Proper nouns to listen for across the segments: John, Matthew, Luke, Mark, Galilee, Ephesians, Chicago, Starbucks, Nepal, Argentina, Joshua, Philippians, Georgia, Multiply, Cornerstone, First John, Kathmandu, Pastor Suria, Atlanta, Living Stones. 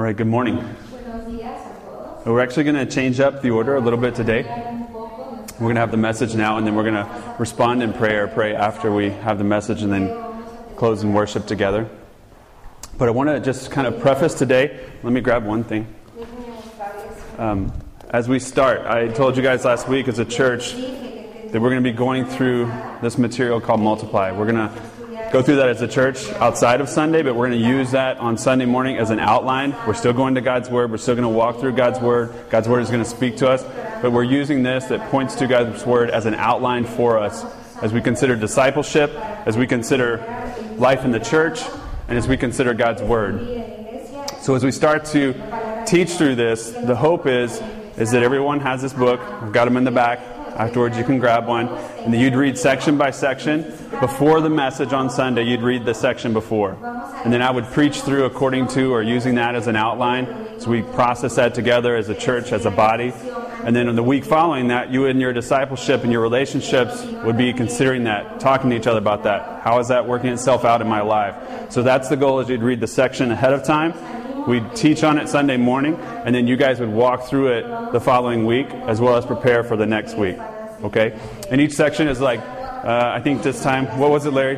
All right, good morning. We're actually going to change up the order a little bit today. We're going to have the message now, and then we're going to respond in prayer, pray after we have the message, and then close in worship together. But I want to just kind of preface today. Let me grab one thing. As we start, I told you guys last week as a church that we're going to be going through this material called Multiply. We're going to go through that as a church outside of Sunday, but we're going to use that on Sunday morning as an outline. We're still going to God's Word. We're still going to walk through God's Word. God's Word is going to speak to us. But we're using this that points to God's Word as an outline for us as we consider discipleship, as we consider life in the church, and as we consider God's Word. So as we start to teach through this, the hope is that everyone has this book. I've got them in the back. Afterwards, you can grab one, and then you'd read section by section. Before the message on Sunday, you'd read the section before. And then I would preach through according to or using that as an outline. So we process that together as a church, as a body. And then in the week following that, you in your discipleship and your relationships would be considering that, talking to each other about that. How is that working itself out in my life? So that's the goal, is you'd read the section ahead of time. We'd teach on it Sunday morning, and then you guys would walk through it the following week, as well as prepare for the next week. Okay? And each section is like, I think this time, what was it, Larry?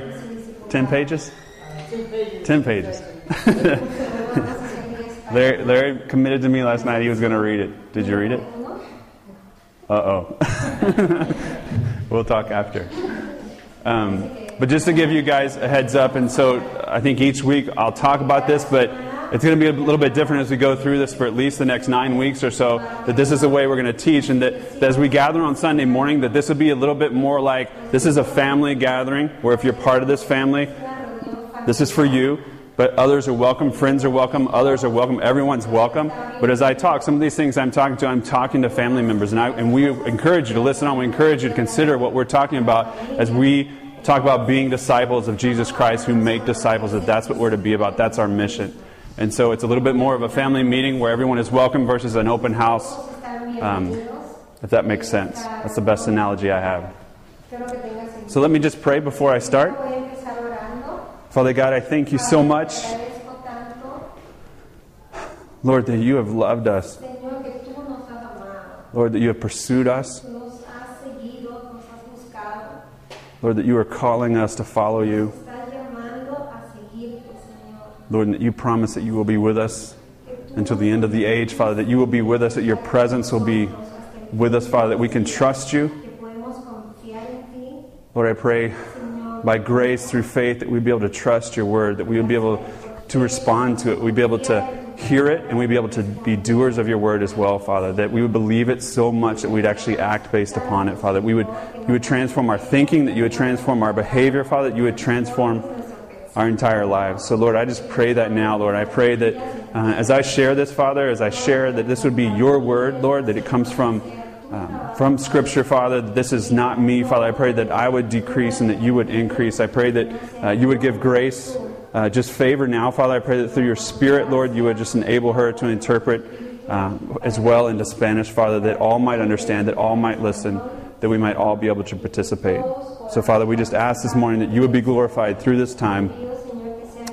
10 pages? 10 pages. Larry committed to me last night he was going to read it. Did you read it? Uh-oh. We'll talk after. But just to give you guys a heads up, and so I think each week I'll talk about this, but it's going to be a little bit different as we go through this for at least the next 9 weeks or so, that this is the way we're going to teach, and that as we gather on Sunday morning, that this would be a little bit more like, this is a family gathering, where if you're part of this family, this is for you, but others are welcome, friends are welcome, others are welcome, everyone's welcome. But as I talk, some of these things I'm talking to family members, and we encourage you to listen on, we encourage you to consider what we're talking about as we talk about being disciples of Jesus Christ who make disciples, that that's what we're to be about, that's our mission. And so it's a little bit more of a family meeting where everyone is welcome versus an open house, if that makes sense. That's the best analogy I have. So let me just pray before I start. Father God, I thank you so much, Lord, that you have loved us. Lord, that you have pursued us. Lord, that you are calling us to follow you. Lord, and that you promise that you will be with us until the end of the age, Father, that you will be with us, that your presence will be with us, Father, that we can trust you. Lord, I pray by grace, through faith, that we'd be able to trust your word, that we would be able to respond to it, we'd be able to hear it, and we'd be able to be doers of your word as well, Father, that we would believe it so much that we'd actually act based upon it, Father, that you would transform our thinking, that you would transform our behavior, Father, that you would transform our entire lives. So, Lord, I just pray that now, Lord. I pray that as I share this, Father, as I share that this would be your word, Lord, that it comes from Scripture, Father. That this is not me, Father. I pray that I would decrease and that you would increase. I pray that you would give grace, just favor now, Father. I pray that through your Spirit, Lord, you would just enable her to interpret as well into Spanish, Father, that all might understand, that all might listen, that we might all be able to participate. So, Father, we just ask this morning that you would be glorified through this time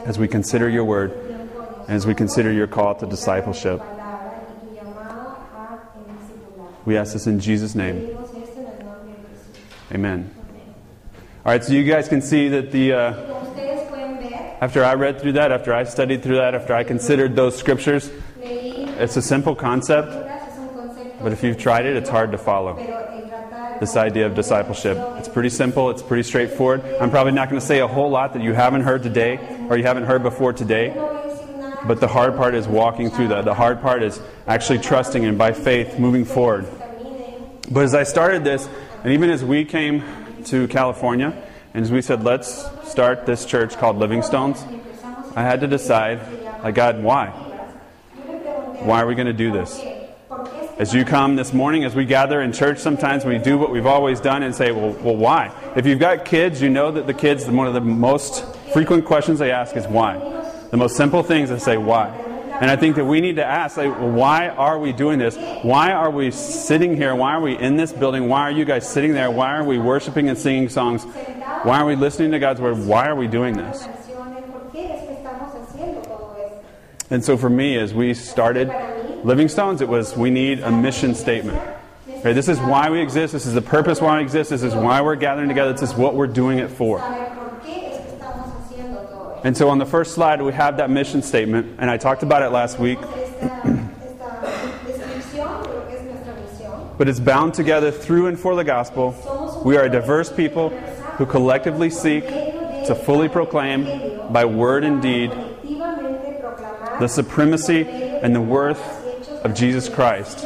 as we consider your word and as we consider your call to discipleship. We ask this in Jesus' name. Amen. All right, so you guys can see that the after I read through that, after I studied through that, after I considered those scriptures, it's a simple concept, but if you've tried it, it's hard to follow. This idea of discipleship. It's pretty simple. It's pretty straightforward. I'm probably not going to say a whole lot that you haven't heard today or you haven't heard before today. But the hard part is walking through that. The hard part is actually trusting and by faith moving forward. But as I started this, and even as we came to California, and as we said, let's start this church called Living Stones, I had to decide, like, God, why? Why are we going to do this? As you come this morning, as we gather in church, sometimes we do what we've always done and say, well, why? If you've got kids, you know that the kids, one of the most frequent questions they ask is why. The most simple things they say, why? And I think that we need to ask, like, well, why are we doing this? Why are we sitting here? Why are we in this building? Why are you guys sitting there? Why are we worshiping and singing songs? Why are we listening to God's word? Why are we doing this? And so for me, as we started Living Stones, it was, we need a mission statement. Right? This is why we exist. This is the purpose why we exist. This is why we're gathering together. This is what we're doing it for. And so on the first slide, we have that mission statement. And I talked about it last week. But it's bound together through and for the gospel. We are a diverse people who collectively seek to fully proclaim by word and deed the supremacy and the worth of Jesus Christ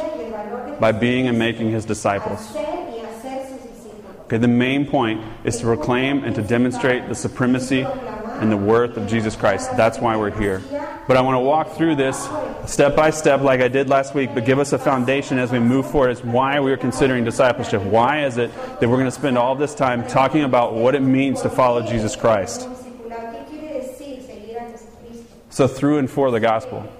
by being and making His disciples. Okay, the main point is to proclaim and to demonstrate the supremacy and the worth of Jesus Christ. That's why we're here. But I want to walk through this step by step like I did last week, but give us a foundation as we move forward. It's why we are considering discipleship. Why is it that we're going to spend all this time talking about what it means to follow Jesus Christ? So through and for the gospel.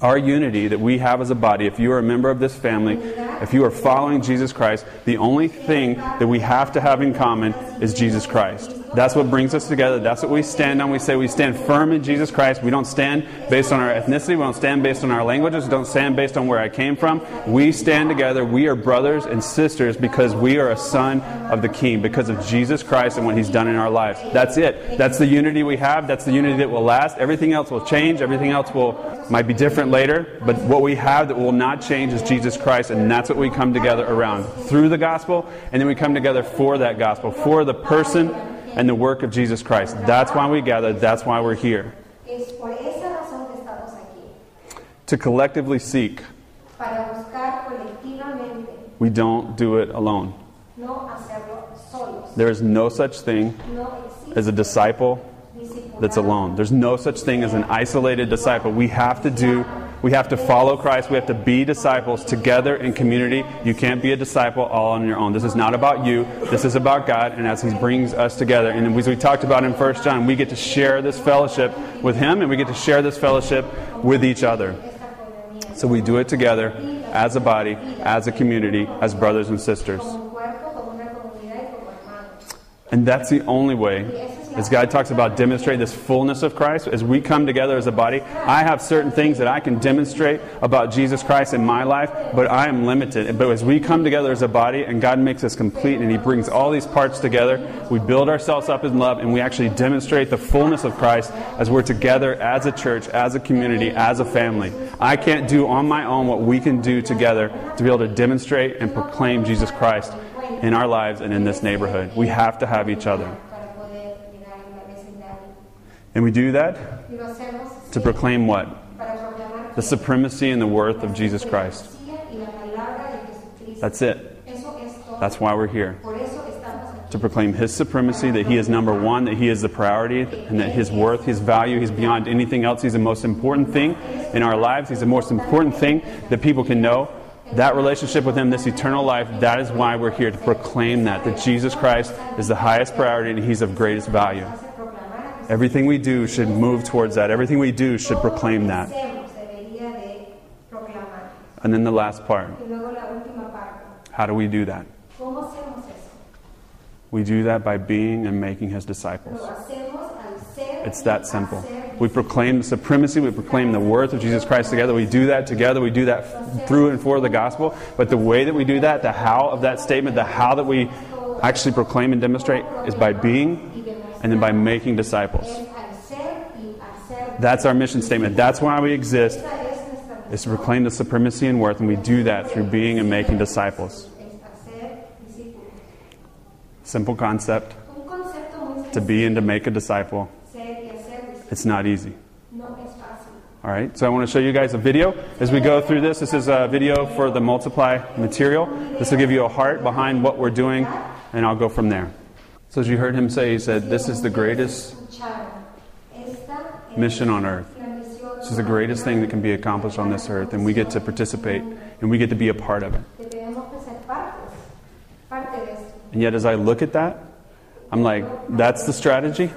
Our unity that we have as a body, if you are a member of this family, if you are following Jesus Christ, the only thing that we have to have in common is Jesus Christ. That's what brings us together. That's what we stand on. We say we stand firm in Jesus Christ. We don't stand based on our ethnicity. We don't stand based on our languages. We don't stand based on where I came from. We stand together. We are brothers and sisters because we are a son of the King, because of Jesus Christ and what He's done in our lives. That's it. That's the unity we have. That's the unity that will last. Everything else will change. Everything else might be different later. But what we have that will not change is Jesus Christ, and that's what we come together around through the gospel, and then we come together for that gospel, for the person and the work of Jesus Christ. That's why we gather. That's why we're here. To collectively seek. We don't do it alone. There is no such thing as a disciple that's alone. There's no such thing as an isolated disciple. We have to follow Christ. We have to be disciples together in community. You can't be a disciple all on your own. This is not about you. This is about God, and as He brings us together. And as we talked about in First John, we get to share this fellowship with Him, and we get to share this fellowship with each other. So we do it together as a body, as a community, as brothers and sisters. And that's the only way. As God talks about demonstrate this fullness of Christ, as we come together as a body, I have certain things that I can demonstrate about Jesus Christ in my life, but I am limited. But as we come together as a body and God makes us complete and He brings all these parts together, we build ourselves up in love and we actually demonstrate the fullness of Christ as we're together as a church, as a community, as a family. I can't do on my own what we can do together to be able to demonstrate and proclaim Jesus Christ in our lives and in this neighborhood. We have to have each other. And we do that to proclaim what? The supremacy and the worth of Jesus Christ. That's it. That's why we're here. To proclaim His supremacy, that He is number one, that He is the priority, and that His worth, His value, He's beyond anything else. He's the most important thing in our lives. He's the most important thing that people can know. That relationship with Him, this eternal life, that is why we're here, to proclaim that Jesus Christ is the highest priority and He's of greatest value. Everything we do should move towards that. Everything we do should proclaim that. And then the last part. How do we do that? We do that by being and making His disciples. It's that simple. We proclaim the supremacy. We proclaim the worth of Jesus Christ together. We do that together. We do that through and for the gospel. But the way that we do that, the how of that statement, the how that we actually proclaim and demonstrate is by being and then by making disciples. That's our mission statement. That's why we exist, is to proclaim the supremacy and worth, and we do that through being and making disciples. Simple concept. To be and to make a disciple. It's not easy. All right, so I want to show you guys a video as we go through this. This is a video for the Multiply material. This will give you a heart behind what we're doing, and I'll go from there. So as you heard him say, he said, this is the greatest mission on earth. This is the greatest thing that can be accomplished on this earth, and we get to participate, and we get to be a part of it. And yet as I look at that, I'm like, that's the strategy?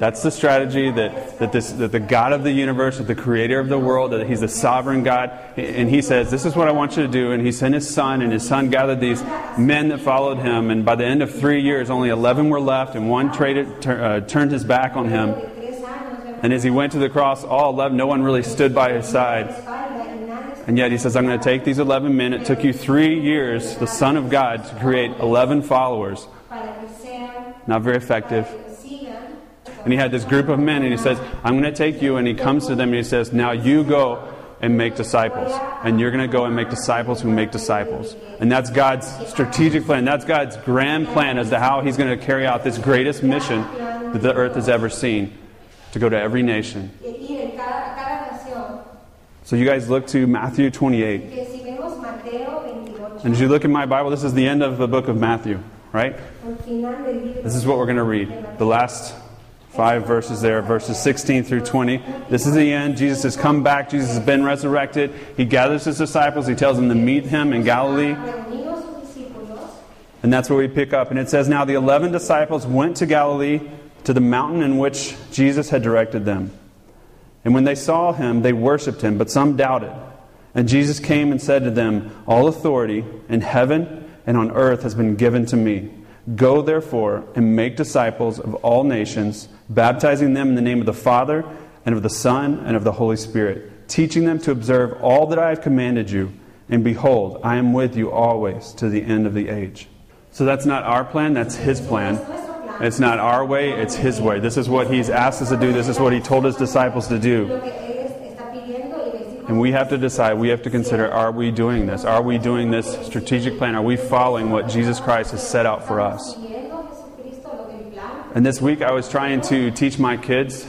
That's the strategy that the God of the universe, that the creator of the world, that He's the sovereign God. And He says, this is what I want you to do. And He sent His Son, and His Son gathered these men that followed Him. And by the end of 3 years, only 11 were left, and one turned his back on Him. And as he went to the cross, all 11, no one really stood by his side. And yet he says, I'm going to take these 11 men. It took you 3 years, the Son of God, to create 11 followers. Not very effective. And he had this group of men, and he says, I'm going to take you. And he comes to them, and he says, now you go and make disciples. And you're going to go and make disciples who make disciples. And that's God's strategic plan. That's God's grand plan as to how he's going to carry out this greatest mission that the earth has ever seen, to go to every nation. So you guys look to Matthew 28. And as you look in my Bible, this is the end of the book of Matthew, right? This is what we're going to read. The last 5 verses there, verses 16 through 20. This is the end. Jesus has come back. Jesus has been resurrected. He gathers his disciples. He tells them to meet him in Galilee. And that's where we pick up. And it says, now the 11 disciples went to Galilee, to the mountain in which Jesus had directed them. And when they saw him, they worshipped him, but some doubted. And Jesus came and said to them, all authority in heaven and on earth has been given to me. Go therefore and make disciples of all nations, baptizing them in the name of the Father and of the Son and of the Holy Spirit, teaching them to observe all that I have commanded you. And behold, I am with you always to the end of the age. So that's not our plan, that's his plan. It's not our way, it's his way. This is what he's asked us to do. This is what he told his disciples to do. And we have to decide, we have to consider, are we doing this? Are we doing this strategic plan? Are we following what Jesus Christ has set out for us? And this week I was trying to teach my kids.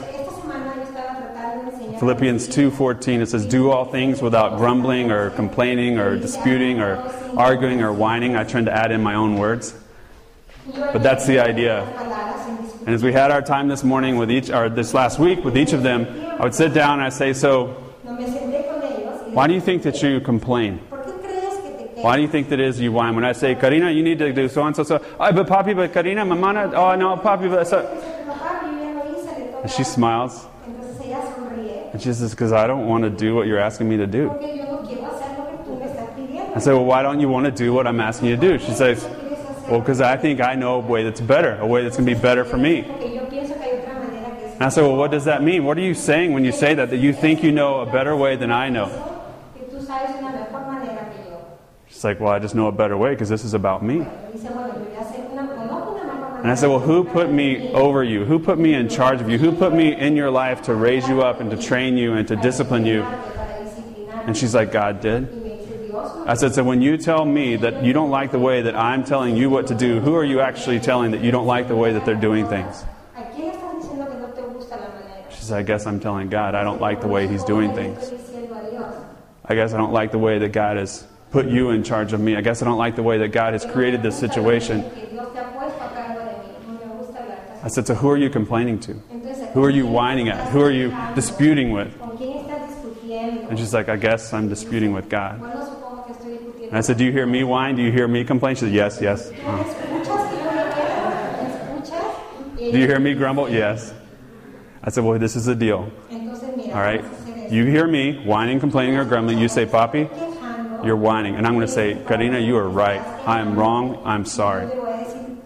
Philippians 2:14, it says, do all things without grumbling or complaining or disputing or arguing or whining. I tried to add in my own words. But that's the idea. And as we had our time this morning with each, or this last week with each of them, I would sit down and I'd say, so, why do you think that you complain? Why do you think that is you whine? When I say, Karina, you need to do so and so, so. Oh, but papi, but Karina, mamana, oh no, papi, but so. And she smiles. And she says, because I don't want to do what you're asking me to do. I say, well, why don't you want to do what I'm asking you to do? She says, well, because I think I know a way that's better, a way that's going to be better for me. And I said, well, what does that mean? What are you saying when you say that you think you know a better way than I know? She's like, well, I just know a better way because this is about me. And I said, well, who put me over you? Who put me in charge of you? Who put me in your life to raise you up and to train you and to discipline you? And she's like, God did. I said, so when you tell me that you don't like the way that I'm telling you what to do, who are you actually telling that you don't like the way that they're doing things? She said, I guess I'm telling God I don't like the way he's doing things. I guess I don't like the way that God has put you in charge of me. I guess I don't like the way that God has created this situation. I said, so who are you complaining to? Who are you whining at? Who are you disputing with? And she's like, I guess I'm disputing with God. And I said, do you hear me whine? Do you hear me complain? She said, yes, yes. Do you hear me grumble? Yes. I said, well, this is the deal. All right. You hear me whining, complaining, or grumbling. You say, Papi, you're whining. And I'm going to say, Karina, you are right. I am wrong. I'm sorry.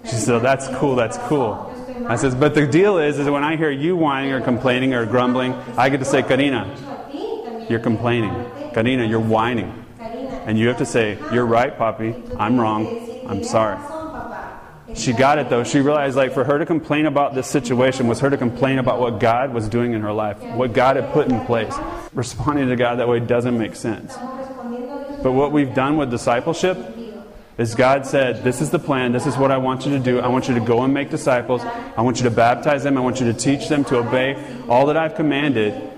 She said, oh, that's cool. That's cool. I said, but the deal is when I hear you whining or complaining or grumbling, I get to say, Karina, you're complaining. Karina, you're whining. And you have to say, you're right, Papi. I'm wrong. I'm sorry. She got it, though. She realized, like, for her to complain about this situation was her to complain about what God was doing in her life, what God had put in place. Responding to God that way doesn't make sense. But what we've done with discipleship is God said, this is the plan. This is what I want you to do. I want you to go and make disciples. I want you to baptize them. I want you to teach them to obey all that I've commanded.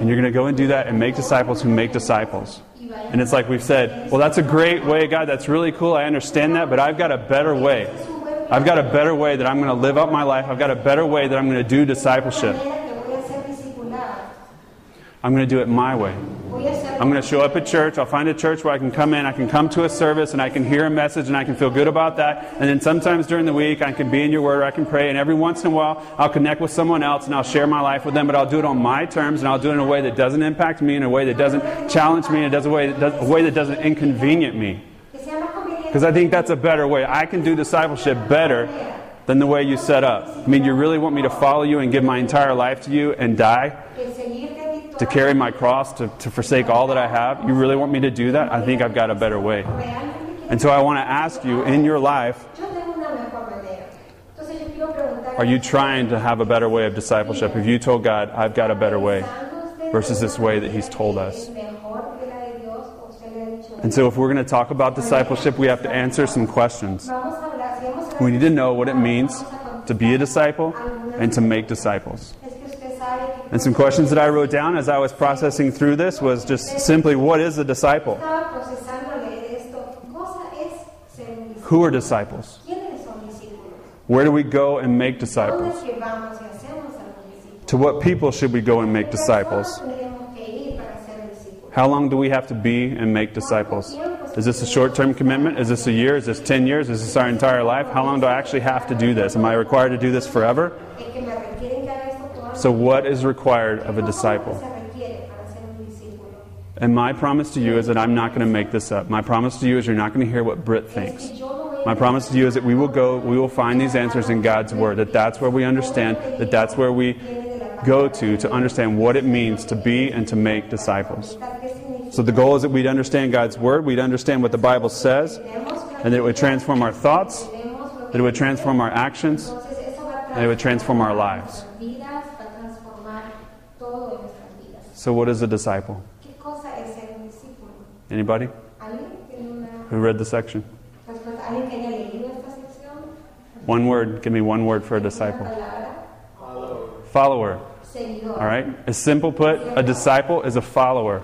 And you're going to go and do that and make disciples who make disciples. And it's like we've said, well, that's a great way, God. That's really cool. I understand that, but I've got a better way. I've got a better way that I'm going to live out my life. I've got a better way that I'm going to do discipleship. I'm going to do it my way. I'm going to show up at church. I'll find a church where I can come in. I can come to a service and I can hear a message and I can feel good about that. And then sometimes during the week I can be in your word or I can pray. And every once in a while I'll connect with someone else and I'll share my life with them. But I'll do it on my terms and I'll do it in a way that doesn't impact me, in a way that doesn't challenge me, in a way that doesn't inconvenience me. Because I think that's a better way. I can do discipleship better than the way you set up. I mean, you really want me to follow you and give my entire life to you and die? To carry my cross, to forsake all that I have? You really want me to do that? I think I've got a better way. And so I want to ask you, in your life, are you trying to have a better way of discipleship? Have you told God, I've got a better way, versus this way that He's told us? And so if we're going to talk about discipleship, we have to answer some questions. We need to know what it means to be a disciple and to make disciples. And some questions that I wrote down as I was processing through this was just simply, what is a disciple? Who are disciples? Where do we go and make disciples? To what people should we go and make disciples? How long do we have to be and make disciples? Is this a short-term commitment? Is this a year? Is this 10 years? Is this our entire life? How long do I actually have to do this? Am I required to do this forever? So what is required of a disciple? And my promise to you is that I'm not going to make this up. My promise to you is you're not going to hear what Britt thinks. My promise to you is that we will go, we will find these answers in God's Word, that that's where we understand, that that's where we go to understand what it means to be and to make disciples. So the goal is that we'd understand God's Word, we'd understand what the Bible says, and that it would transform our thoughts, that it would transform our actions, and it would transform our lives. So what is a disciple? Anybody? Who read the section? One word. Give me one word for a disciple. Follower. All right? A simple put, a disciple is a follower.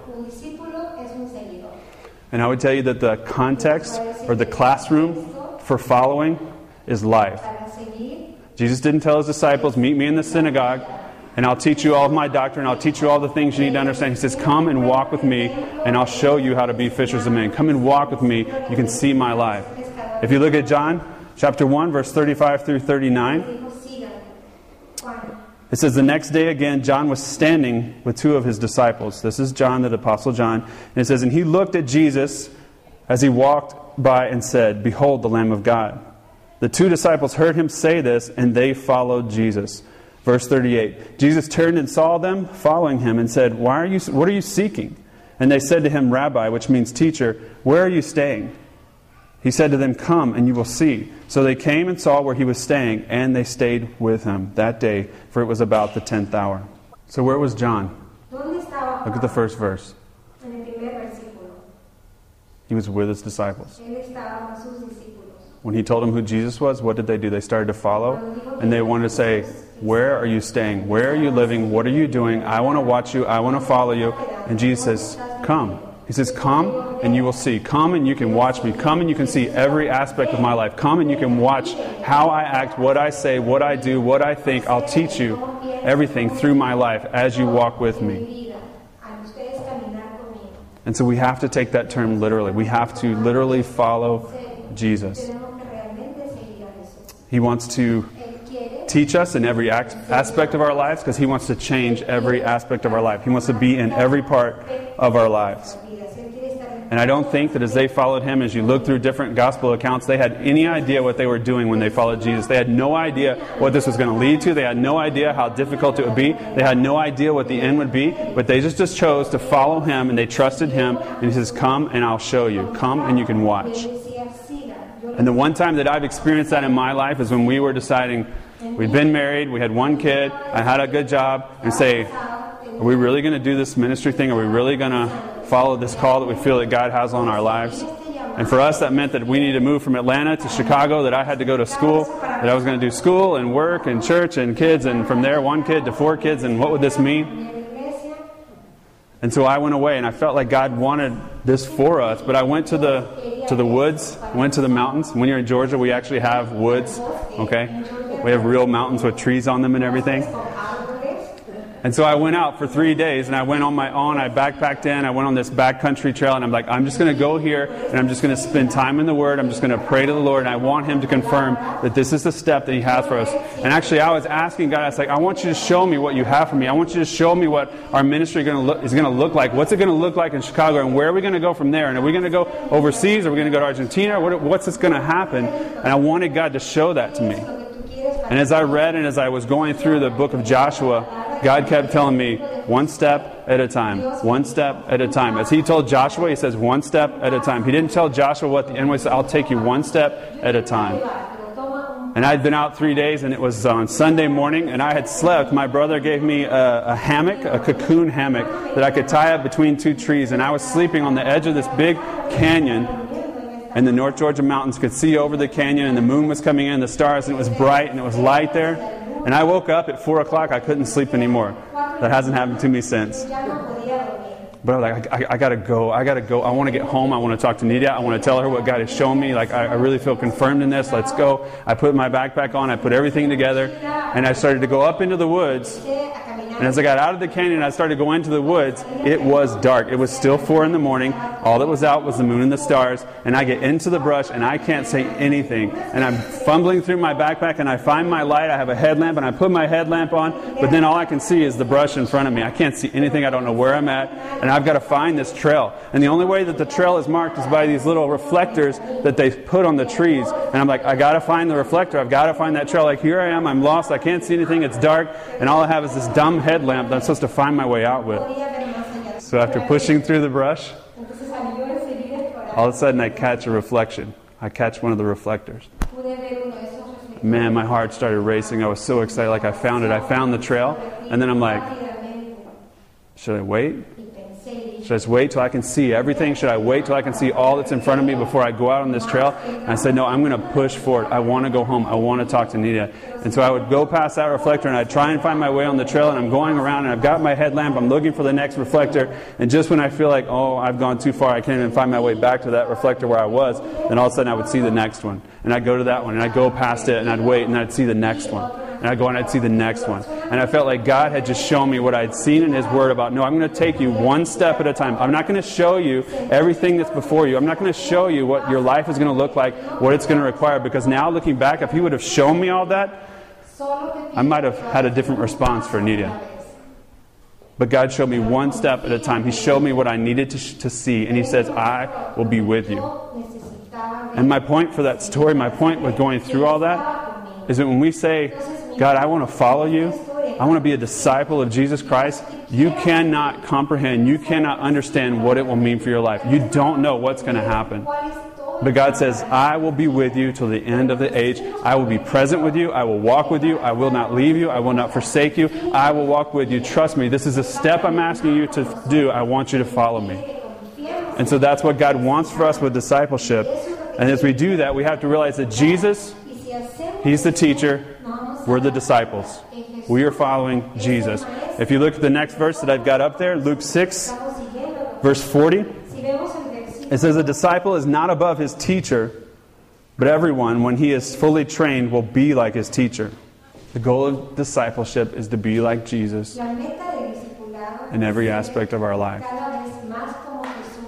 And I would tell you that the context or the classroom for following is life. Jesus didn't tell His disciples, meet me in the synagogue and I'll teach you all of my doctrine, I'll teach you all the things you need to understand. He says, come and walk with me and I'll show you how to be fishers of men. Come and walk with me, you can see my life. If you look at John chapter 1, verse 35 through 39, it says, the next day again, John was standing with two of his disciples. This is John, the Apostle John. And it says, and he looked at Jesus as he walked by and said, behold, the Lamb of God. The two disciples heard him say this, and they followed Jesus. Verse 38, Jesus turned and saw them following him and said, what are you seeking? And they said to him, Rabbi, which means teacher, where are you staying? He said to them, come and you will see. So they came and saw where he was staying, and they stayed with him that day, for it was about the 10th hour. So where was John? Look at the first verse. He was with his disciples. When he told them who Jesus was, what did they do? They started to follow, and they wanted to say, where are you staying? Where are you living? What are you doing? I want to watch you. I want to follow you. And Jesus says, come. He says, come and you will see. Come and you can watch me. Come and you can see every aspect of my life. Come and you can watch how I act, what I say, what I do, what I think. I'll teach you everything through my life as you walk with me. And so we have to take that term literally. We have to literally follow Jesus. He wants to teach us in every aspect of our lives because He wants to change every aspect of our life. He wants to be in every part of our lives. And I don't think that as they followed Him, as you look through different gospel accounts, they had any idea what they were doing when they followed Jesus. They had no idea what this was going to lead to. They had no idea how difficult it would be. They had no idea what the end would be. But they just chose to follow Him and they trusted Him. And He says, come and I'll show you. Come and you can watch. And the one time that I've experienced that in my life is when we were deciding, we'd been married, we had one kid, I had a good job, and say, are we really going to do this ministry thing? Are we really going to follow this call that we feel that God has on our lives? And for us, that meant that we needed to move from Atlanta to Chicago, that I had to go to school, that I was going to do school and work and church and kids, and from there, one kid to four kids, and what would this mean? And so I went away, and I felt like God wanted this for us, but I went to the woods, went to the mountains. When you're in Georgia, we actually have woods, okay? We have real mountains with trees on them and everything. And so I went out for 3 days and I went on my own. I backpacked in. I went on this backcountry trail and I'm like, I'm just going to go here and I'm just going to spend time in the Word. I'm just going to pray to the Lord and I want Him to confirm that this is the step that He has for us. And actually I was asking God, I was like, I want you to show me what you have for me. I want you to show me what our ministry is going to look like. What's it going to look like in Chicago and where are we going to go from there? And are we going to go overseas? Are we going to go to Argentina? What's this going to happen? And I wanted God to show that to me. And as I read and as I was going through the book of Joshua, God kept telling me, one step at a time, one step at a time. As he told Joshua, he says, one step at a time. He didn't tell Joshua what the end was. I'll take you one step at a time. And I'd been out 3 days, and it was on Sunday morning, and I had slept. My brother gave me a hammock, a cocoon hammock, that I could tie up between two trees. And I was sleeping on the edge of this big canyon, and the North Georgia mountains, could see over the canyon, and the moon was coming in, the stars, and it was bright, and it was light there. And I woke up at 4 o'clock. I couldn't sleep anymore. That hasn't happened to me since. But I was like, I got to go. I got to go. I want to get home. I want to talk to Nidia. I want to tell her what God has shown me. Like, I really feel confirmed in this. Let's go. I put my backpack on. I put everything together. And I started to go up into the woods. And as I got out of the canyon, I started to go into the woods. It was dark. It was still 4 in the morning. All that was out was the moon and the stars. And I get into the brush, and I can't see anything. And I'm fumbling through my backpack, and I find my light. I have a headlamp, and I put my headlamp on. But then all I can see is the brush in front of me. I can't see anything. I don't know where I'm at. And I've got to find this trail. And the only way that the trail is marked is by these little reflectors that they put on the trees. And I'm like, I got to find the reflector. I've got to find that trail. Like, here I am. I'm lost. I can't see anything. It's dark. And all I have is this dumb headlamp that I'm supposed to find my way out with. So after pushing through the brush, all of a sudden I catch a reflection. I catch one of the reflectors. Man, my heart started racing. I was so excited. Like, I found it. I found the trail. And then I'm like, should I wait? Should I just wait till I can see everything? Should I wait till I can see all that's in front of me before I go out on this trail? And I said, no, I'm going to push forward. I want to go home. I want to talk to Nita. And so I would go past that reflector, and I'd try and find my way on the trail, and I'm going around, and I've got my headlamp. I'm looking for the next reflector. And just when I feel like, oh, I've gone too far, I can't even find my way back to that reflector where I was, then all of a sudden I would see the next one. And I'd go to that one, and I'd go past it, and I'd wait, and I'd see the next one. And I'd go and I'd see the next one. And I felt like God had just shown me what I'd seen in His Word about, no, I'm going to take you one step at a time. I'm not going to show you everything that's before you. I'm not going to show you what your life is going to look like, what it's going to require. Because now looking back, if He would have shown me all that, I might have had a different response for Nidia. But God showed me one step at a time. He showed me what I needed to see. And He says, I will be with you. And my point for that story, my point with going through all that, is that when we say, God, I want to follow you. I want to be a disciple of Jesus Christ. You cannot comprehend. You cannot understand what it will mean for your life. You don't know what's going to happen. But God says, I will be with you till the end of the age. I will be present with you. I will walk with you. I will not leave you. I will not forsake you. I will walk with you. Trust me. This is a step I'm asking you to do. I want you to follow me. And so that's what God wants for us with discipleship. And as we do that, we have to realize that Jesus, He's the teacher. We're the disciples. We are following Jesus. If you look at the next verse that I've got up there, Luke 6, verse 40. It says, a disciple is not above his teacher, but everyone, when he is fully trained, will be like his teacher. The goal of discipleship is to be like Jesus in every aspect of our life.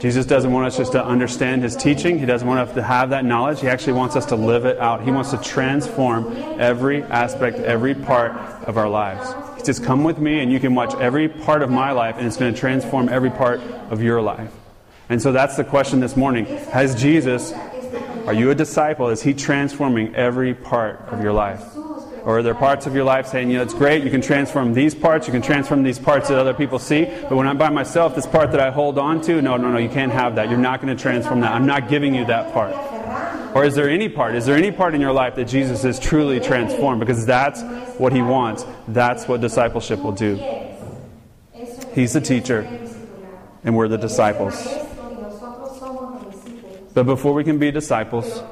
Jesus doesn't want us just to understand His teaching. He doesn't want us to have that knowledge. He actually wants us to live it out. He wants to transform every aspect, every part of our lives. He says, come with me and you can watch every part of my life, and it's going to transform every part of your life. And so that's the question this morning. Has Jesus, are you a disciple? Is He transforming every part of your life? Or are there parts of your life saying, you know, it's great, you can transform these parts, that other people see, but when I'm by myself, this part that I hold on to, no, you can't have that. You're not going to transform that. I'm not giving you that part. Or is there any part? Is there any part in your life that Jesus is truly transformed? Because that's what He wants. That's what discipleship will do. He's the teacher, and we're the disciples. But before we can be disciples,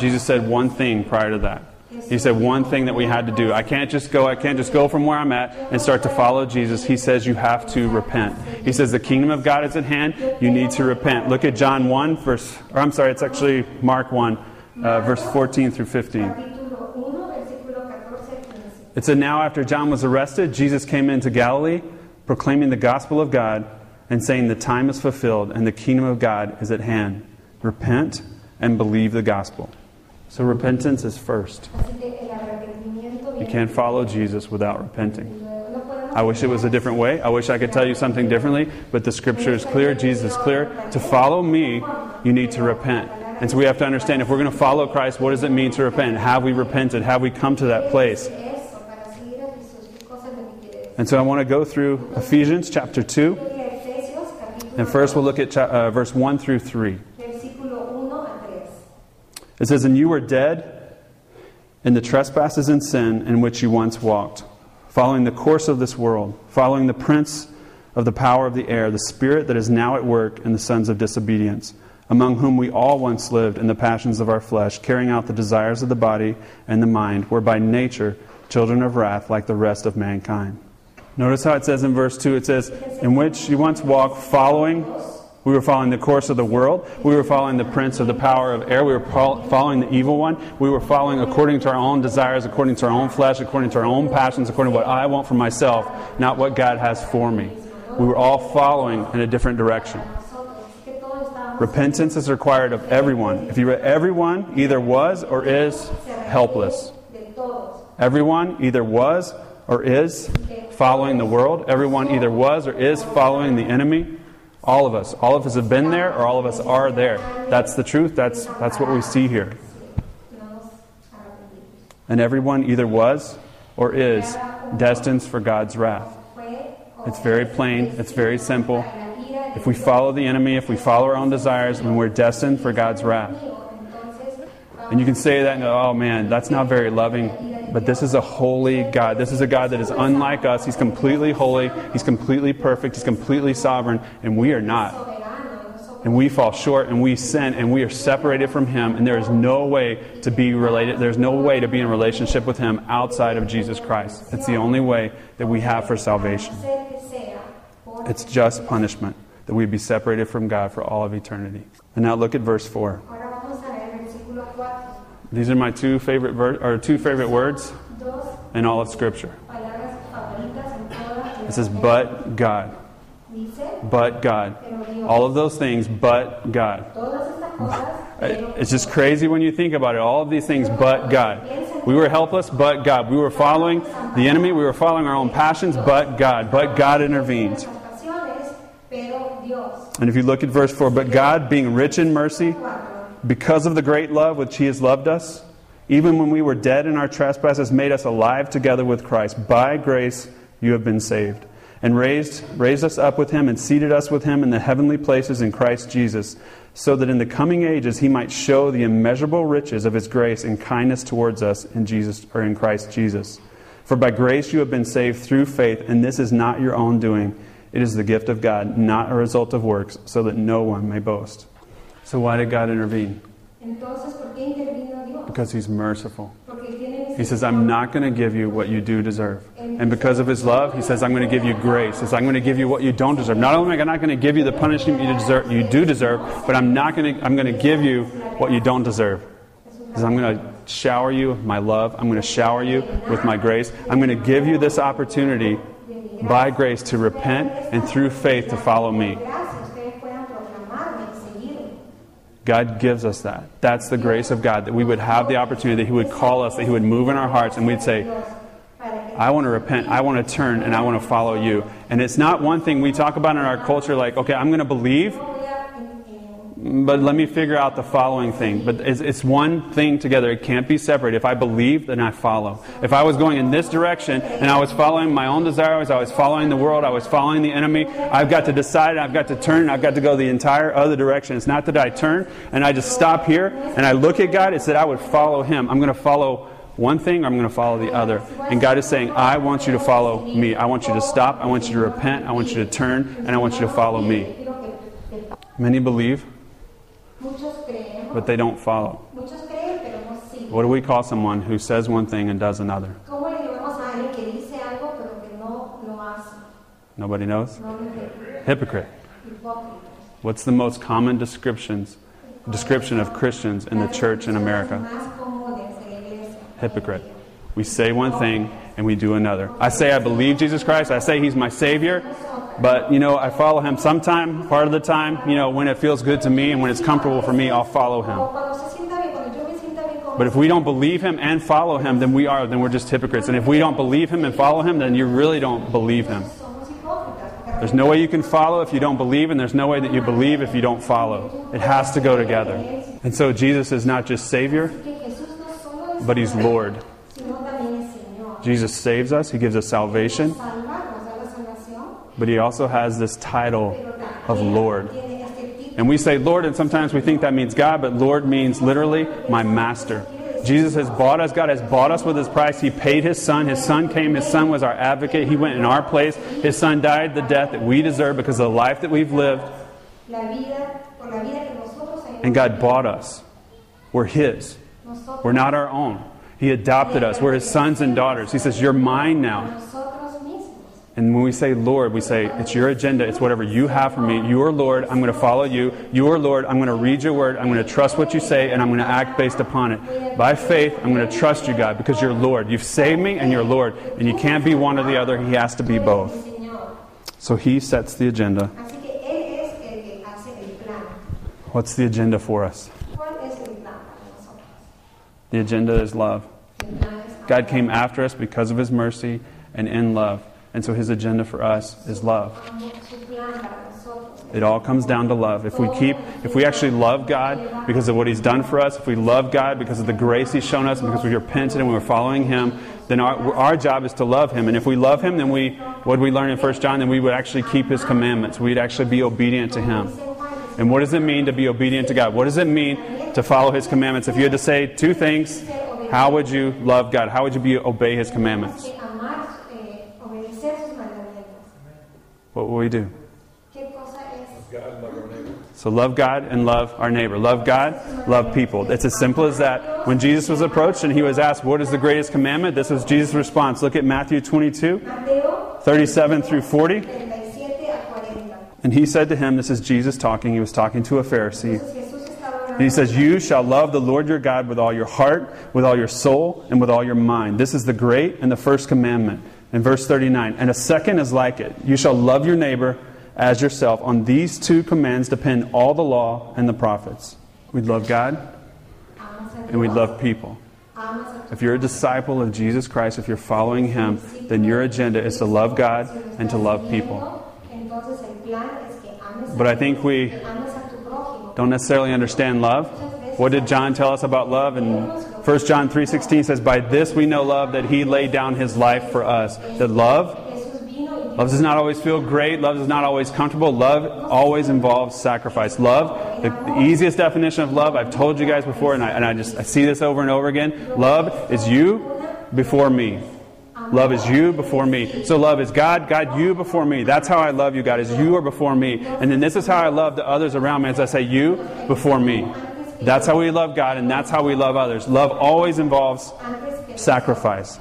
Jesus said one thing prior to that. He said one thing that we had to do. I can't just go from where I'm at and start to follow Jesus. He says you have to repent. He says the kingdom of God is at hand. You need to repent. Look at John 1, verse, or I'm sorry, it's actually Mark 1, verse 14 through 15. It said, now after John was arrested, Jesus came into Galilee, proclaiming the gospel of God and saying the time is fulfilled and the kingdom of God is at hand. Repent and believe the gospel. So repentance is first. You can't follow Jesus without repenting. I wish it was a different way. I wish I could tell you something differently. But the scripture is clear. Jesus is clear. To follow me, you need to repent. And so we have to understand, if we're going to follow Christ, what does it mean to repent? Have we repented? Have we come to that place? And so I want to go through Ephesians chapter 2. And first we'll look at verse 1 through 3. It says, "And you were dead in the trespasses and sin in which you once walked, following the course of this world, following the prince of the power of the air, the spirit that is now at work in the sons of disobedience, among whom we all once lived in the passions of our flesh, carrying out the desires of the body and the mind, were by nature children of wrath like the rest of mankind." Notice how it says in verse 2, it says, "In which you once walked, following..." We were following the course of the world. We were following the prince of the power of air. We were following the evil one. We were following according to our own desires, according to our own flesh, according to our own passions, according to what I want for myself, not what God has for me. We were all following in a different direction. Repentance is required of everyone. Everyone either was or is helpless. Everyone either was or is following the world. Everyone either was or is following the enemy. All of us. All of us have been there, or all of us are there. That's the truth. That's what we see here. And everyone either was or is destined for God's wrath. It's very plain. It's very simple. If we follow the enemy, if we follow our own desires, then we're destined for God's wrath. And you can say that and go, "Oh man, that's not very loving." But this is a holy God. This is a God that is unlike us. He's completely holy. He's completely perfect. He's completely sovereign. And we are not. And we fall short and we sin and we are separated from Him. And there is no way to be related. There's no way to be in relationship with Him outside of Jesus Christ. It's the only way that we have for salvation. It's just punishment that we'd be separated from God for all of eternity. And now look at verse 4. These are my two favorite words in all of Scripture. It says, "But God." But God. All of those things, but God. It's just crazy when you think about it. All of these things, but God. We were helpless, but God. We were following the enemy. We were following our own passions, but God. But God intervened. And if you look at verse 4, "But God, being rich in mercy, because of the great love which He has loved us, even when we were dead in our trespasses, made us alive together with Christ. By grace you have been saved. And raised us up with Him and seated us with Him in the heavenly places in Christ Jesus, so that in the coming ages He might show the immeasurable riches of His grace and kindness towards us in Christ Jesus. For by grace you have been saved through faith, and this is not your own doing. It is the gift of God, not a result of works, so that no one may boast." So why did God intervene? Because He's merciful. He says, "I'm not going to give you what you do deserve." And because of His love, He says, "I'm going to give you grace." He says, "I'm going to give you what you don't deserve. Not only am I not going to give you the punishment you do deserve, but I'm going to give you what you don't deserve. He says, "I'm going to shower you with my love. I'm going to shower you with my grace. I'm going to give you this opportunity by grace to repent and through faith to follow me." God gives us that. That's the grace of God, that we would have the opportunity, that He would call us, that He would move in our hearts, and we'd say, "I want to repent, I want to turn, and I want to follow you." And it's not one thing we talk about in our culture, like, "Okay, I'm going to believe, but let me figure out the following thing." But it's one thing together. It can't be separate. If I believe, then I follow. If I was going in this direction and I was following my own desires, I was following the world, I was following the enemy, I've got to decide, I've got to turn, I've got to go the entire other direction. It's not that I turn and I just stop here and I look at God. It's that I would follow Him. I'm going to follow one thing or I'm going to follow the other. And God is saying, "I want you to follow me. I want you to stop. I want you to repent. I want you to turn. And I want you to follow me." Many believe, but they don't follow. What do we call someone who says one thing and does another? Nobody knows? Hypocrite. What's the most common description of Christians in the church in America? Hypocrite. We say one thing and we do another. I say I believe Jesus Christ. I say He's my Savior. But, I follow Him sometime, part of the time, when it feels good to me and when it's comfortable for me, I'll follow Him. But if we don't believe Him and follow Him, then we're just hypocrites. And if we don't believe Him and follow Him, then you really don't believe Him. There's no way you can follow if you don't believe, and there's no way that you believe if you don't follow. It has to go together. And so Jesus is not just Savior, but He's Lord. Jesus saves us. He gives us salvation. But He also has this title of Lord. And we say Lord, and sometimes we think that means God, but Lord means literally my master. Jesus has bought us. God has bought us with His price. He paid His Son. His Son came. His Son was our advocate. He went in our place. His Son died the death that we deserve because of the life that we've lived. And God bought us. We're His. We're not our own. He adopted us. We're His sons and daughters. He says, you're mine now. And when we say Lord, we say, it's your agenda. It's whatever you have for me. You are Lord. I'm going to follow you. You are Lord. I'm going to read your word. I'm going to trust what you say, and I'm going to act based upon it. By faith, I'm going to trust you, God, because you're Lord. You've saved me, and you're Lord. And you can't be one or the other. He has to be both. So He sets the agenda. What's the agenda for us? The agenda is love. God came after us because of His mercy and in love. And so His agenda for us is love. It all comes down to love. If we actually love God because of what He's done for us, if we love God because of the grace He's shown us, and because we repented and we're following Him, then our job is to love Him. And if we love Him, then what we learn in First John, then we would actually keep His commandments. We'd actually be obedient to Him. And what does it mean to be obedient to God? What does it mean to follow His commandments? If you had to say two things, how would you love God? How would you obey His commandments? What will we do? So love God and love our neighbor. Love God, love people. It's as simple as that. When Jesus was approached and He was asked, what is the greatest commandment? This was Jesus' response. Look at Matthew 22:37-40. And He said to him, this is Jesus talking. He was talking to a Pharisee. And He says, you shall love the Lord your God with all your heart, with all your soul, and with all your mind. This is the great and the first commandment. In verse 39, and a second is like it. You shall love your neighbor as yourself. On these two commands depend all the law and the prophets. We'd love God and we'd love people. If you're a disciple of Jesus Christ, if you're following Him, then your agenda is to love God and to love people. But I think we don't necessarily understand love. What did John tell us about love? And First John 3:16 says, by this we know love, that He laid down His life for us. That love does not always feel great. Love is not always comfortable. Love always involves sacrifice. Love, the easiest definition of love, I've told you guys before, and I see this over and over again. Love is you before me. Love is you before me. So love is God, God, you before me. That's how I love you, God, is you are before me. And then this is how I love the others around me, as I say you before me. That's how we love God, and that's how we love others. Love always involves sacrifice.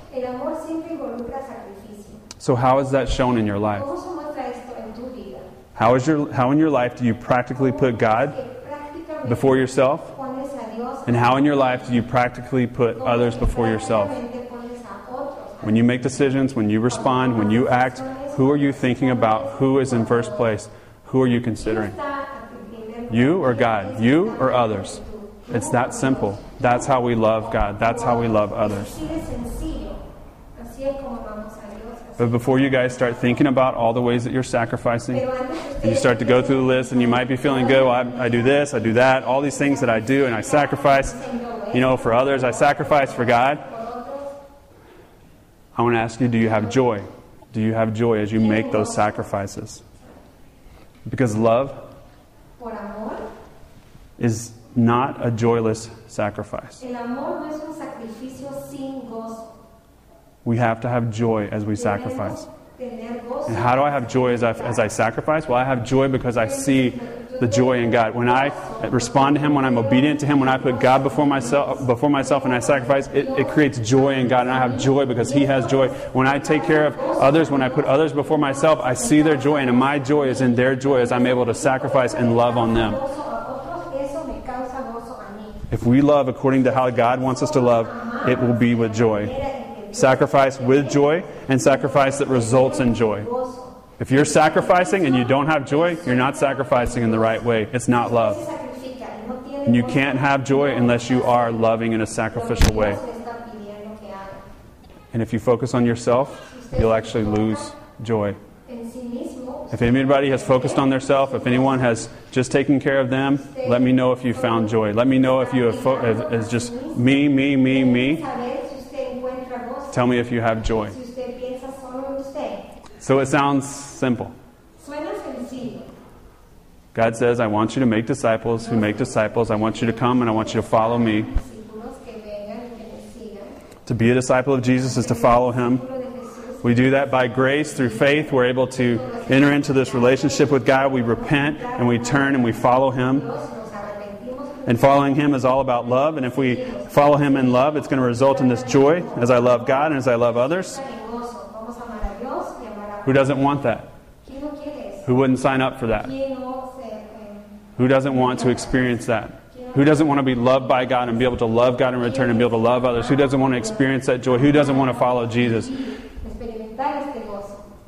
So how is that shown in your life? How in your life do you practically put God before yourself? And how in your life do you practically put others before yourself? When you make decisions, when you respond, when you act, who are you thinking about? Who is in first place? Who are you considering? You or God? You or others? It's that simple. That's how we love God. That's how we love others. But before you guys start thinking about all the ways that you're sacrificing, and you start to go through the list, and you might be feeling good, well, I do this, I do that, all these things that I do, and I sacrifice, for others, I sacrifice for God. I want to ask you, do you have joy? Do you have joy as you make those sacrifices? Because love is not a joyless sacrifice. We have to have joy as we sacrifice. And how do I have joy as I sacrifice? Well, I have joy because I see the joy in God. When I respond to Him, when I'm obedient to Him, when I put God before myself and I sacrifice, it creates joy in God. And I have joy because He has joy. When I take care of others, when I put others before myself, I see their joy. And my joy is in their joy as I'm able to sacrifice and love on them. If we love according to how God wants us to love, it will be with joy. Sacrifice with joy, and sacrifice that results in joy. If you're sacrificing and you don't have joy, you're not sacrificing in the right way. It's not love. And you can't have joy unless you are loving in a sacrificial way. And if you focus on yourself, you'll actually lose joy. If anybody has focused on themselves, if anyone has just taken care of them, let me know if you found joy. Let me know if you have is just me, me, me, me. Tell me if you have joy. So it sounds simple. God says, I want you to make disciples who make disciples. I want you to come and I want you to follow me. To be a disciple of Jesus is to follow him. We do that by grace, through faith. We're able to enter into this relationship with God. We repent and we turn and we follow him. And following him is all about love. And if we follow him in love, it's going to result in this joy as I love God and as I love others. Who doesn't want that? Who wouldn't sign up for that? Who doesn't want to experience that? Who doesn't want to be loved by God and be able to love God in return and be able to love others? Who doesn't want to experience that joy? Who doesn't want to follow Jesus?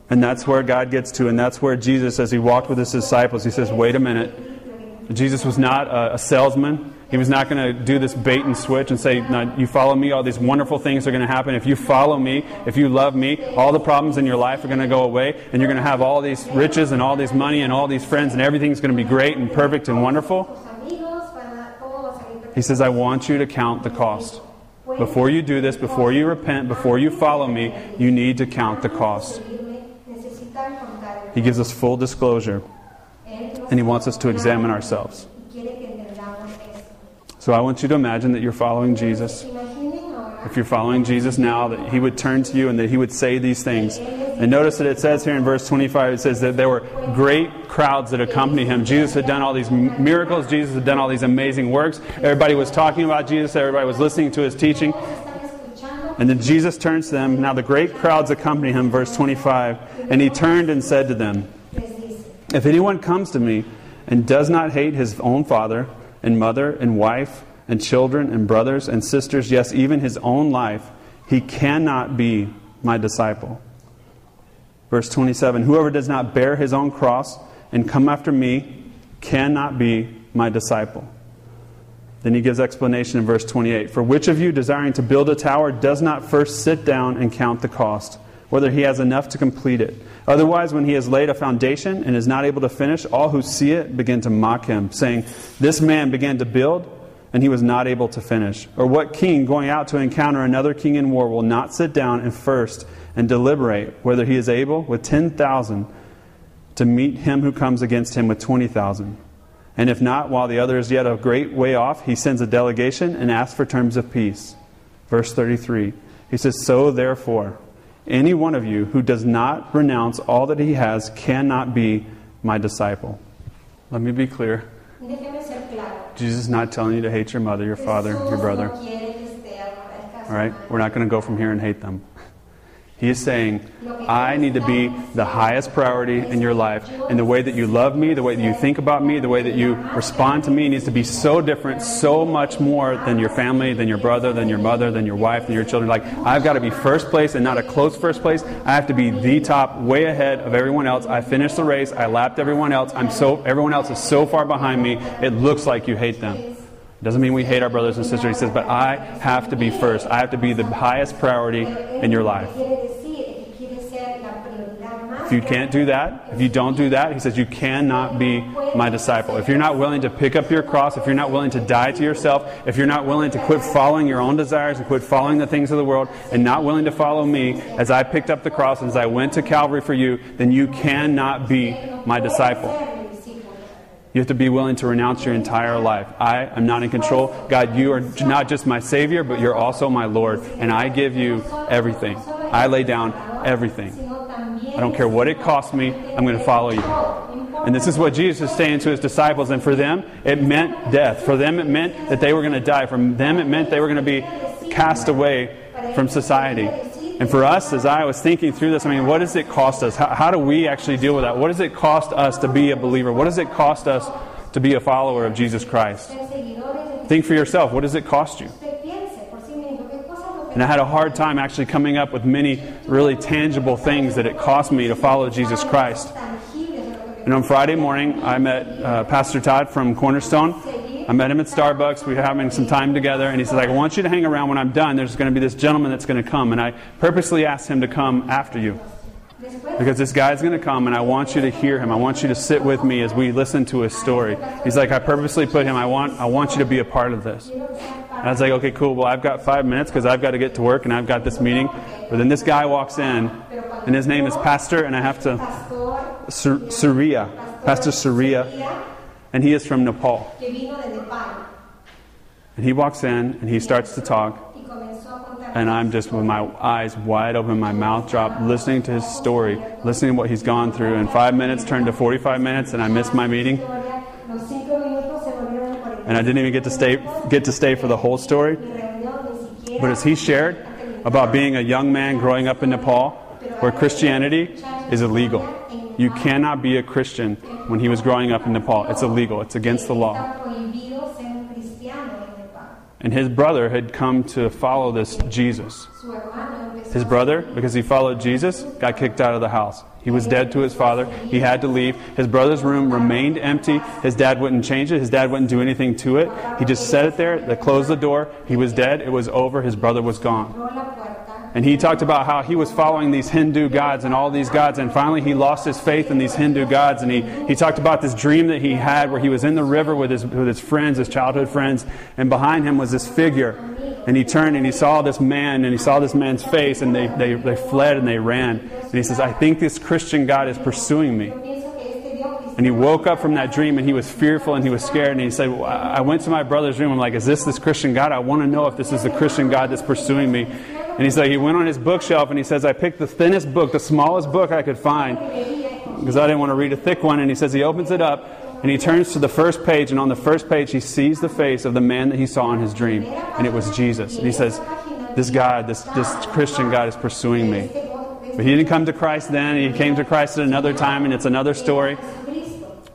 And that's where God gets to, and that's where Jesus, as he walked with his disciples, he says, wait a minute. Jesus was not a salesman. He was not going to do this bait and switch and say, no, you follow me, all these wonderful things are going to happen. If you follow me, if you love me, all the problems in your life are going to go away, and you're going to have all these riches and all these money and all these friends, and everything's going to be great and perfect and wonderful. He says, I want you to count the cost. Before you do this, before you repent, before you follow me, you need to count the cost. He gives us full disclosure, and he wants us to examine ourselves. So I want you to imagine that you're following Jesus. If you're following Jesus now, that he would turn to you and that he would say these things. And notice that it says here in verse 25, it says that there were great crowds that accompanied him. Jesus had done all these miracles. Jesus had done all these amazing works. Everybody was talking about Jesus. Everybody was listening to his teaching. And then Jesus turns to them. Now the great crowds accompany him, verse 25. And he turned and said to them, if anyone comes to me and does not hate his own father and mother and wife and children and brothers and sisters, yes, even his own life, he cannot be my disciple. Verse 27, whoever does not bear his own cross and come after me cannot be my disciple. Then he gives explanation in verse 28. For which of you desiring to build a tower does not first sit down and count the cost, whether he has enough to complete it? Otherwise, when he has laid a foundation and is not able to finish, all who see it begin to mock him, saying, this man began to build, and he was not able to finish. Or what king going out to encounter another king in war will not sit down and first and deliberate whether he is able with 10,000 to meet him who comes against him with 20,000? And if not, while the other is yet a great way off, he sends a delegation and asks for terms of peace. Verse 33, he says, so therefore, any one of you who does not renounce all that he has cannot be my disciple. Let me be clear. Jesus is not telling you to hate your mother, your father, your brother. All right? We're not going to go from here and hate them. He is saying, I need to be the highest priority in your life. And the way that you love me, the way that you think about me, the way that you respond to me needs to be so different, so much more than your family, than your brother, than your mother, than your wife, than your children. Like, I've got to be first place and not a close first place. I have to be the top, way ahead of everyone else. I finished the race. I lapped everyone else. Everyone else is so far behind me, it looks like you hate them. Doesn't mean we hate our brothers and sisters. He says, but I have to be first. I have to be the highest priority in your life. If you can't do that, if you don't do that, he says, you cannot be my disciple. If you're not willing to pick up your cross, if you're not willing to die to yourself, if you're not willing to quit following your own desires and quit following the things of the world and not willing to follow me as I picked up the cross and as I went to Calvary for you, then you cannot be my disciple. You have to be willing to renounce your entire life. I am not in control. God, you are not just my Savior, but you're also my Lord. And I give you everything. I lay down everything. I don't care what it costs me. I'm going to follow you. And this is what Jesus is saying to his disciples. And for them, it meant death. For them, it meant that they were going to die. For them, it meant they were going to be cast away from society. And for us, as I was thinking through this, I mean, what does it cost us? How do we actually deal with that? What does it cost us to be a believer? What does it cost us to be a follower of Jesus Christ? Think for yourself. What does it cost you? And I had a hard time actually coming up with many really tangible things that it cost me to follow Jesus Christ. And on Friday morning, I met Pastor Todd from Cornerstone. I met him at Starbucks. We were having some time together. And he says, I want you to hang around when I'm done. There's going to be this gentleman that's going to come. And I purposely asked him to come after you. Because this guy's going to come and I want you to hear him. I want you to sit with me as we listen to his story. He's like, I purposely put him. I want you to be a part of this. And I was like, okay, cool. Well, I've got 5 minutes because I've got to get to work and I've got this meeting. But then this guy walks in and his name is Pastor, and I have to... Suria. Pastor Suria. And he is from Nepal. And he walks in and he starts to talk. And I'm just with my eyes wide open, my mouth dropped, listening to his story, listening to what he's gone through. And 5 minutes turned to 45 minutes, and I missed my meeting. And I didn't even get to stay for the whole story. But as he shared about being a young man growing up in Nepal, where Christianity is illegal. You cannot be a Christian when he was growing up in Nepal. It's illegal. It's against the law. And his brother had come to follow this Jesus. His brother, because he followed Jesus, got kicked out of the house. He was dead to his father. He had to leave. His brother's room remained empty. His dad wouldn't change it. His dad wouldn't do anything to it. He just set it there. They closed the door. He was dead. It was over. His brother was gone. And he talked about how he was following these Hindu gods and all these gods, and finally he lost his faith in these Hindu gods. And he talked about this dream that he had where he was in the river with his friends, his childhood friends, and behind him was this figure. And he turned and he saw this man, and he saw this man's face, and they fled and they ran. And he says, I think this Christian God is pursuing me. And he woke up from that dream and he was fearful and he was scared. And he said, well, I went to my brother's room. I'm like, is this Christian God? I want to know if this is the Christian God that's pursuing me. And he's like, he went on his bookshelf and he says, I picked the thinnest book, the smallest book I could find, because I didn't want to read a thick one. And he says, he opens it up and he turns to the first page. And on the first page, he sees the face of the man that he saw in his dream. And it was Jesus. And he says, this God, this Christian God is pursuing me. But he didn't come to Christ then. He came to Christ at another time, and it's another story.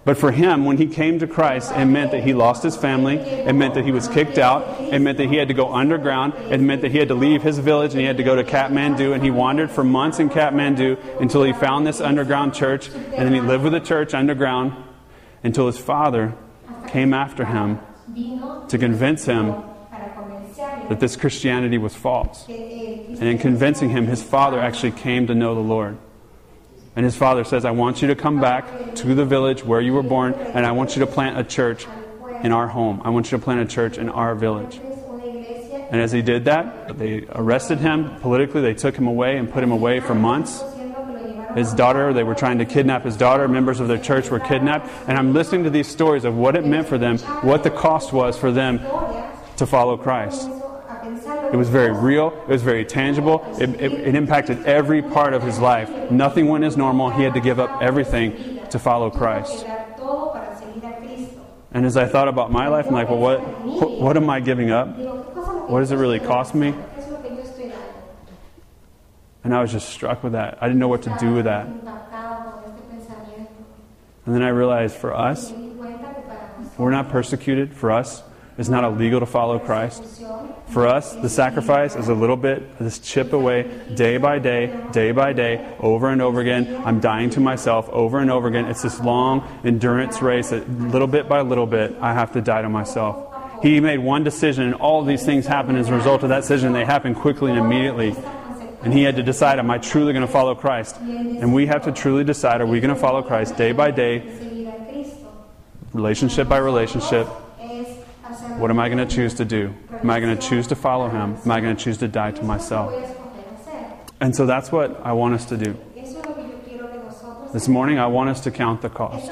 But for him, when he came to Christ, it meant that he lost his family. It meant that he was kicked out. It meant that he had to go underground. It meant that he had to leave his village and he had to go to Kathmandu. And he wandered for months in Kathmandu until he found this underground church. And then he lived with the church underground until his father came after him to convince him that this Christianity was false. And in convincing him, his father actually came to know the Lord. And his father says, I want you to come back to the village where you were born, and I want you to plant a church in our home. I want you to plant a church in our village. And as he did that, they arrested him politically. They took him away and put him away for months. His daughter, they were trying to kidnap his daughter. Members of their church were kidnapped. And I'm listening to these stories of what it meant for them, what the cost was for them to follow Christ. It was very real. It was very tangible. It impacted every part of his life. Nothing went as normal. He had to give up everything to follow Christ. And as I thought about my life, I'm like, well, what am I giving up? What does it really cost me? And I was just struck with that. I didn't know what to do with that. And then I realized for us, we're not persecuted. For us, it's not illegal to follow Christ. For us, the sacrifice is a little bit, this chip away, day by day, over and over again. I'm dying to myself over and over again. It's this long endurance race that little bit, I have to die to myself. He made one decision, and all these things happened as a result of that decision. They happened quickly and immediately. And he had to decide, am I truly going to follow Christ? And we have to truly decide, are we going to follow Christ day by day, relationship by relationship? What am I going to choose to do? Am I going to choose to follow him? Am I going to choose to die to myself? And so that's what I want us to do. This morning, I want us to count the cost.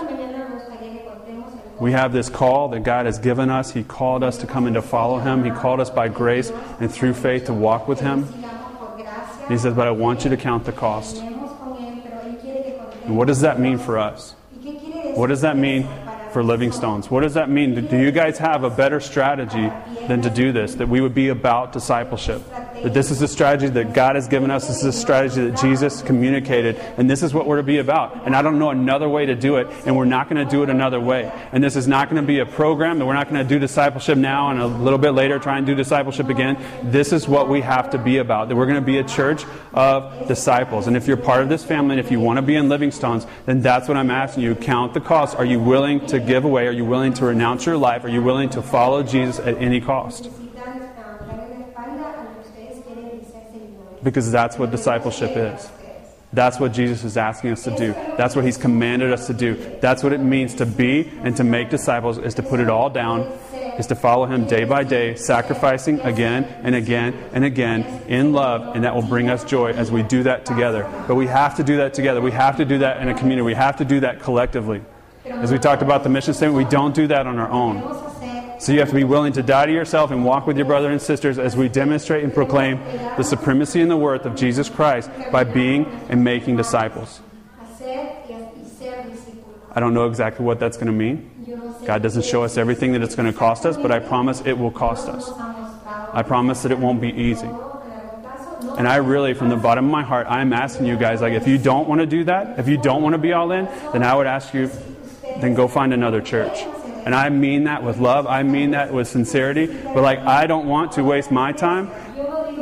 We have this call that God has given us. He called us to come and to follow him. He called us by grace and through faith to walk with him. And he says, but I want you to count the cost. And what does that mean for us? What does that mean for Living Stones? What does that mean? Do you guys have a better strategy than to do this? That we would be about discipleship. That this is the strategy that God has given us. This is the strategy that Jesus communicated. And this is what we're to be about. And I don't know another way to do it. And we're not going to do it another way. And this is not going to be a program that we're not going to do discipleship now and a little bit later try and do discipleship again. This is what we have to be about. That we're going to be a church of disciples. And if you're part of this family and if you want to be in Living Stones, then that's what I'm asking you. Count the cost. Are you willing to give away? Are you willing to renounce your life? Are you willing to follow Jesus at any cost? Because that's what discipleship is. That's what Jesus is asking us to do. That's what he's commanded us to do. That's what it means to be and to make disciples, is to put it all down, is to follow him day by day, sacrificing again and again and again in love, and that will bring us joy as we do that together. But we have to do that together. We have to do that in a community. We have to do that collectively. As we talked about the mission statement, we don't do that on our own. So you have to be willing to die to yourself and walk with your brothers and sisters as we demonstrate and proclaim the supremacy and the worth of Jesus Christ by being and making disciples. I don't know exactly what that's going to mean. God doesn't show us everything that it's going to cost us, but I promise it will cost us. I promise that it won't be easy. And I really, from the bottom of my heart, I'm asking you guys, like, if you don't want to do that, if you don't want to be all in, then I would ask you, then go find another church. And I mean that with love. I mean that with sincerity. But like, I don't want to waste my time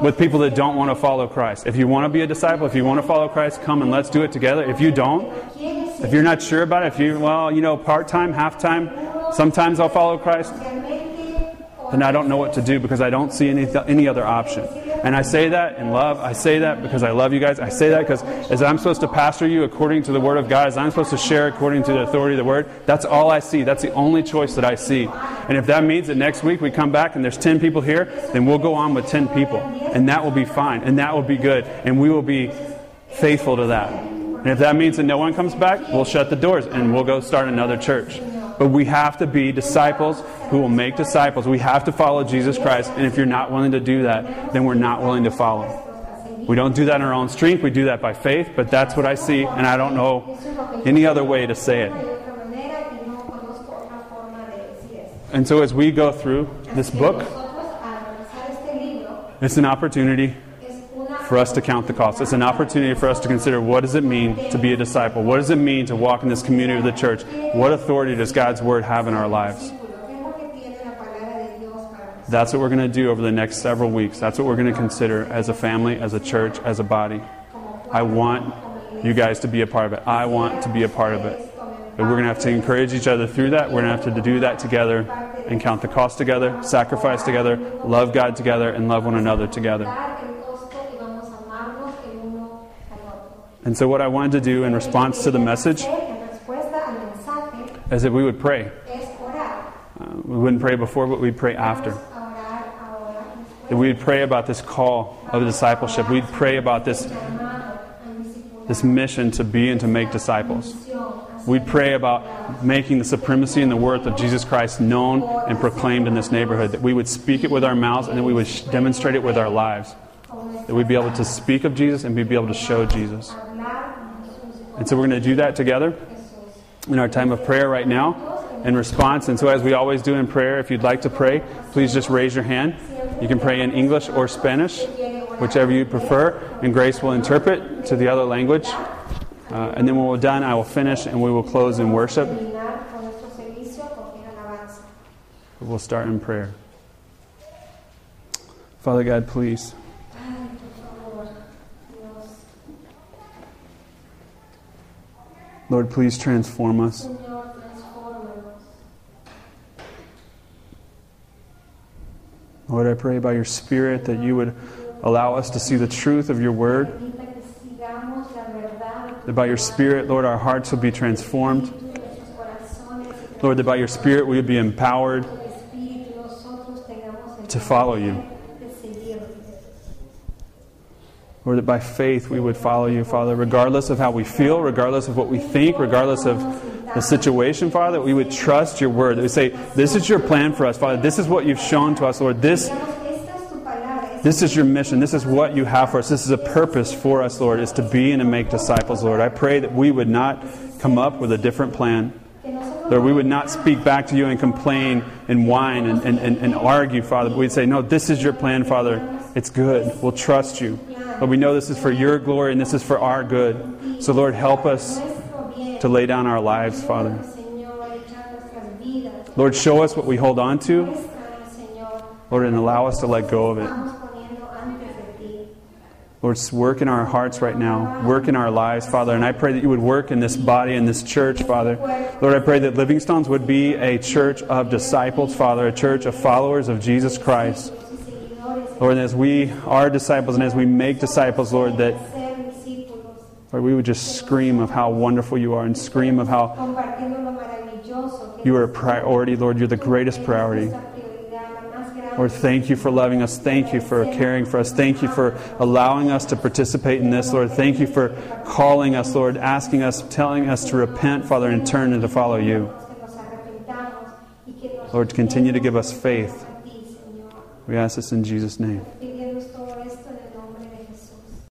with people that don't want to follow Christ. If you want to be a disciple, if you want to follow Christ, come and let's do it together. If you don't, if you're not sure about it, if you, well, you know, part-time, half-time, sometimes I'll follow Christ, then I don't know what to do, because I don't see any other option. And I say that in love. I say that because I love you guys. I say that because as I'm supposed to pastor you according to the Word of God, as I'm supposed to share according to the authority of the Word, that's all I see. That's the only choice that I see. And if that means that next week we come back and there's 10 people here, then we'll go on with 10 people. And that will be fine. And that will be good. And we will be faithful to that. And if that means that no one comes back, we'll shut the doors and we'll go start another church. But we have to be disciples who will make disciples. We have to follow Jesus Christ. And if you're not willing to do that, then we're not willing to follow. We don't do that in our own strength. We do that by faith. But that's what I see. And I don't know any other way to say it. And so as we go through this book, it's an opportunity for us to count the cost. It's an opportunity for us to consider, what does it mean to be a disciple? What does it mean to walk in this community of the church? What authority does God's Word have in our lives? That's what we're going to do over the next several weeks. That's what we're going to consider as a family, as a church, as a body. I want you guys to be a part of it. I want to be a part of it. But we're going to have to encourage each other through that. We're going to have to do that together and count the cost together, sacrifice together, love God together, and love one another together. And so what I wanted to do in response to the message is that we would pray. We wouldn't pray before, but we'd pray after. That we'd pray about this call of discipleship. We'd pray about this mission to be and to make disciples. We'd pray about making the supremacy and the worth of Jesus Christ known and proclaimed in this neighborhood. That we would speak it with our mouths and that we would demonstrate it with our lives. That we'd be able to speak of Jesus and we'd be able to show Jesus. And so we're going to do that together in our time of prayer right now in response. And so as we always do in prayer, if you'd like to pray, please just raise your hand. You can pray in English or Spanish, whichever you prefer, and Grace will interpret to the other language. And then when we're done, I will finish and we will close in worship. But we'll start in prayer. Father God, please. Lord, please transform us. Lord, I pray by your Spirit that you would allow us to see the truth of your Word. That by your Spirit, Lord, our hearts will be transformed. Lord, that by your Spirit we would be empowered to follow you. Or that by faith we would follow you, Father, regardless of how we feel, regardless of what we think, regardless of the situation, Father, that we would trust your Word. That we say, this is your plan for us, Father. This is what you've shown to us, Lord. This is your mission. This is what you have for us. This is a purpose for us, Lord, is to be and to make disciples, Lord. I pray that we would not come up with a different plan. Lord, we would not speak back to you and complain and whine and argue, Father. But we'd say, no, this is your plan, Father. It's good. We'll trust you. But we know this is for your glory and this is for our good. So, Lord, help us to lay down our lives, Father. Lord, show us what we hold on to, Lord, and allow us to let go of it. Lord, work in our hearts right now. Work in our lives, Father. And I pray that you would work in this body, in this church, Father. Lord, I pray that Living Stones would be a church of disciples, Father, a church of followers of Jesus Christ. Lord, and as we are disciples and as we make disciples, Lord, that Lord, we would just scream of how wonderful you are and scream of how you are a priority, Lord. You're the greatest priority. Lord, thank you for loving us. Thank you for caring for us. Thank you for allowing us to participate in this, Lord. Thank you for calling us, Lord, asking us, telling us to repent, Father, and turn and to follow you. Lord, continue to give us faith. We ask this in Jesus' name.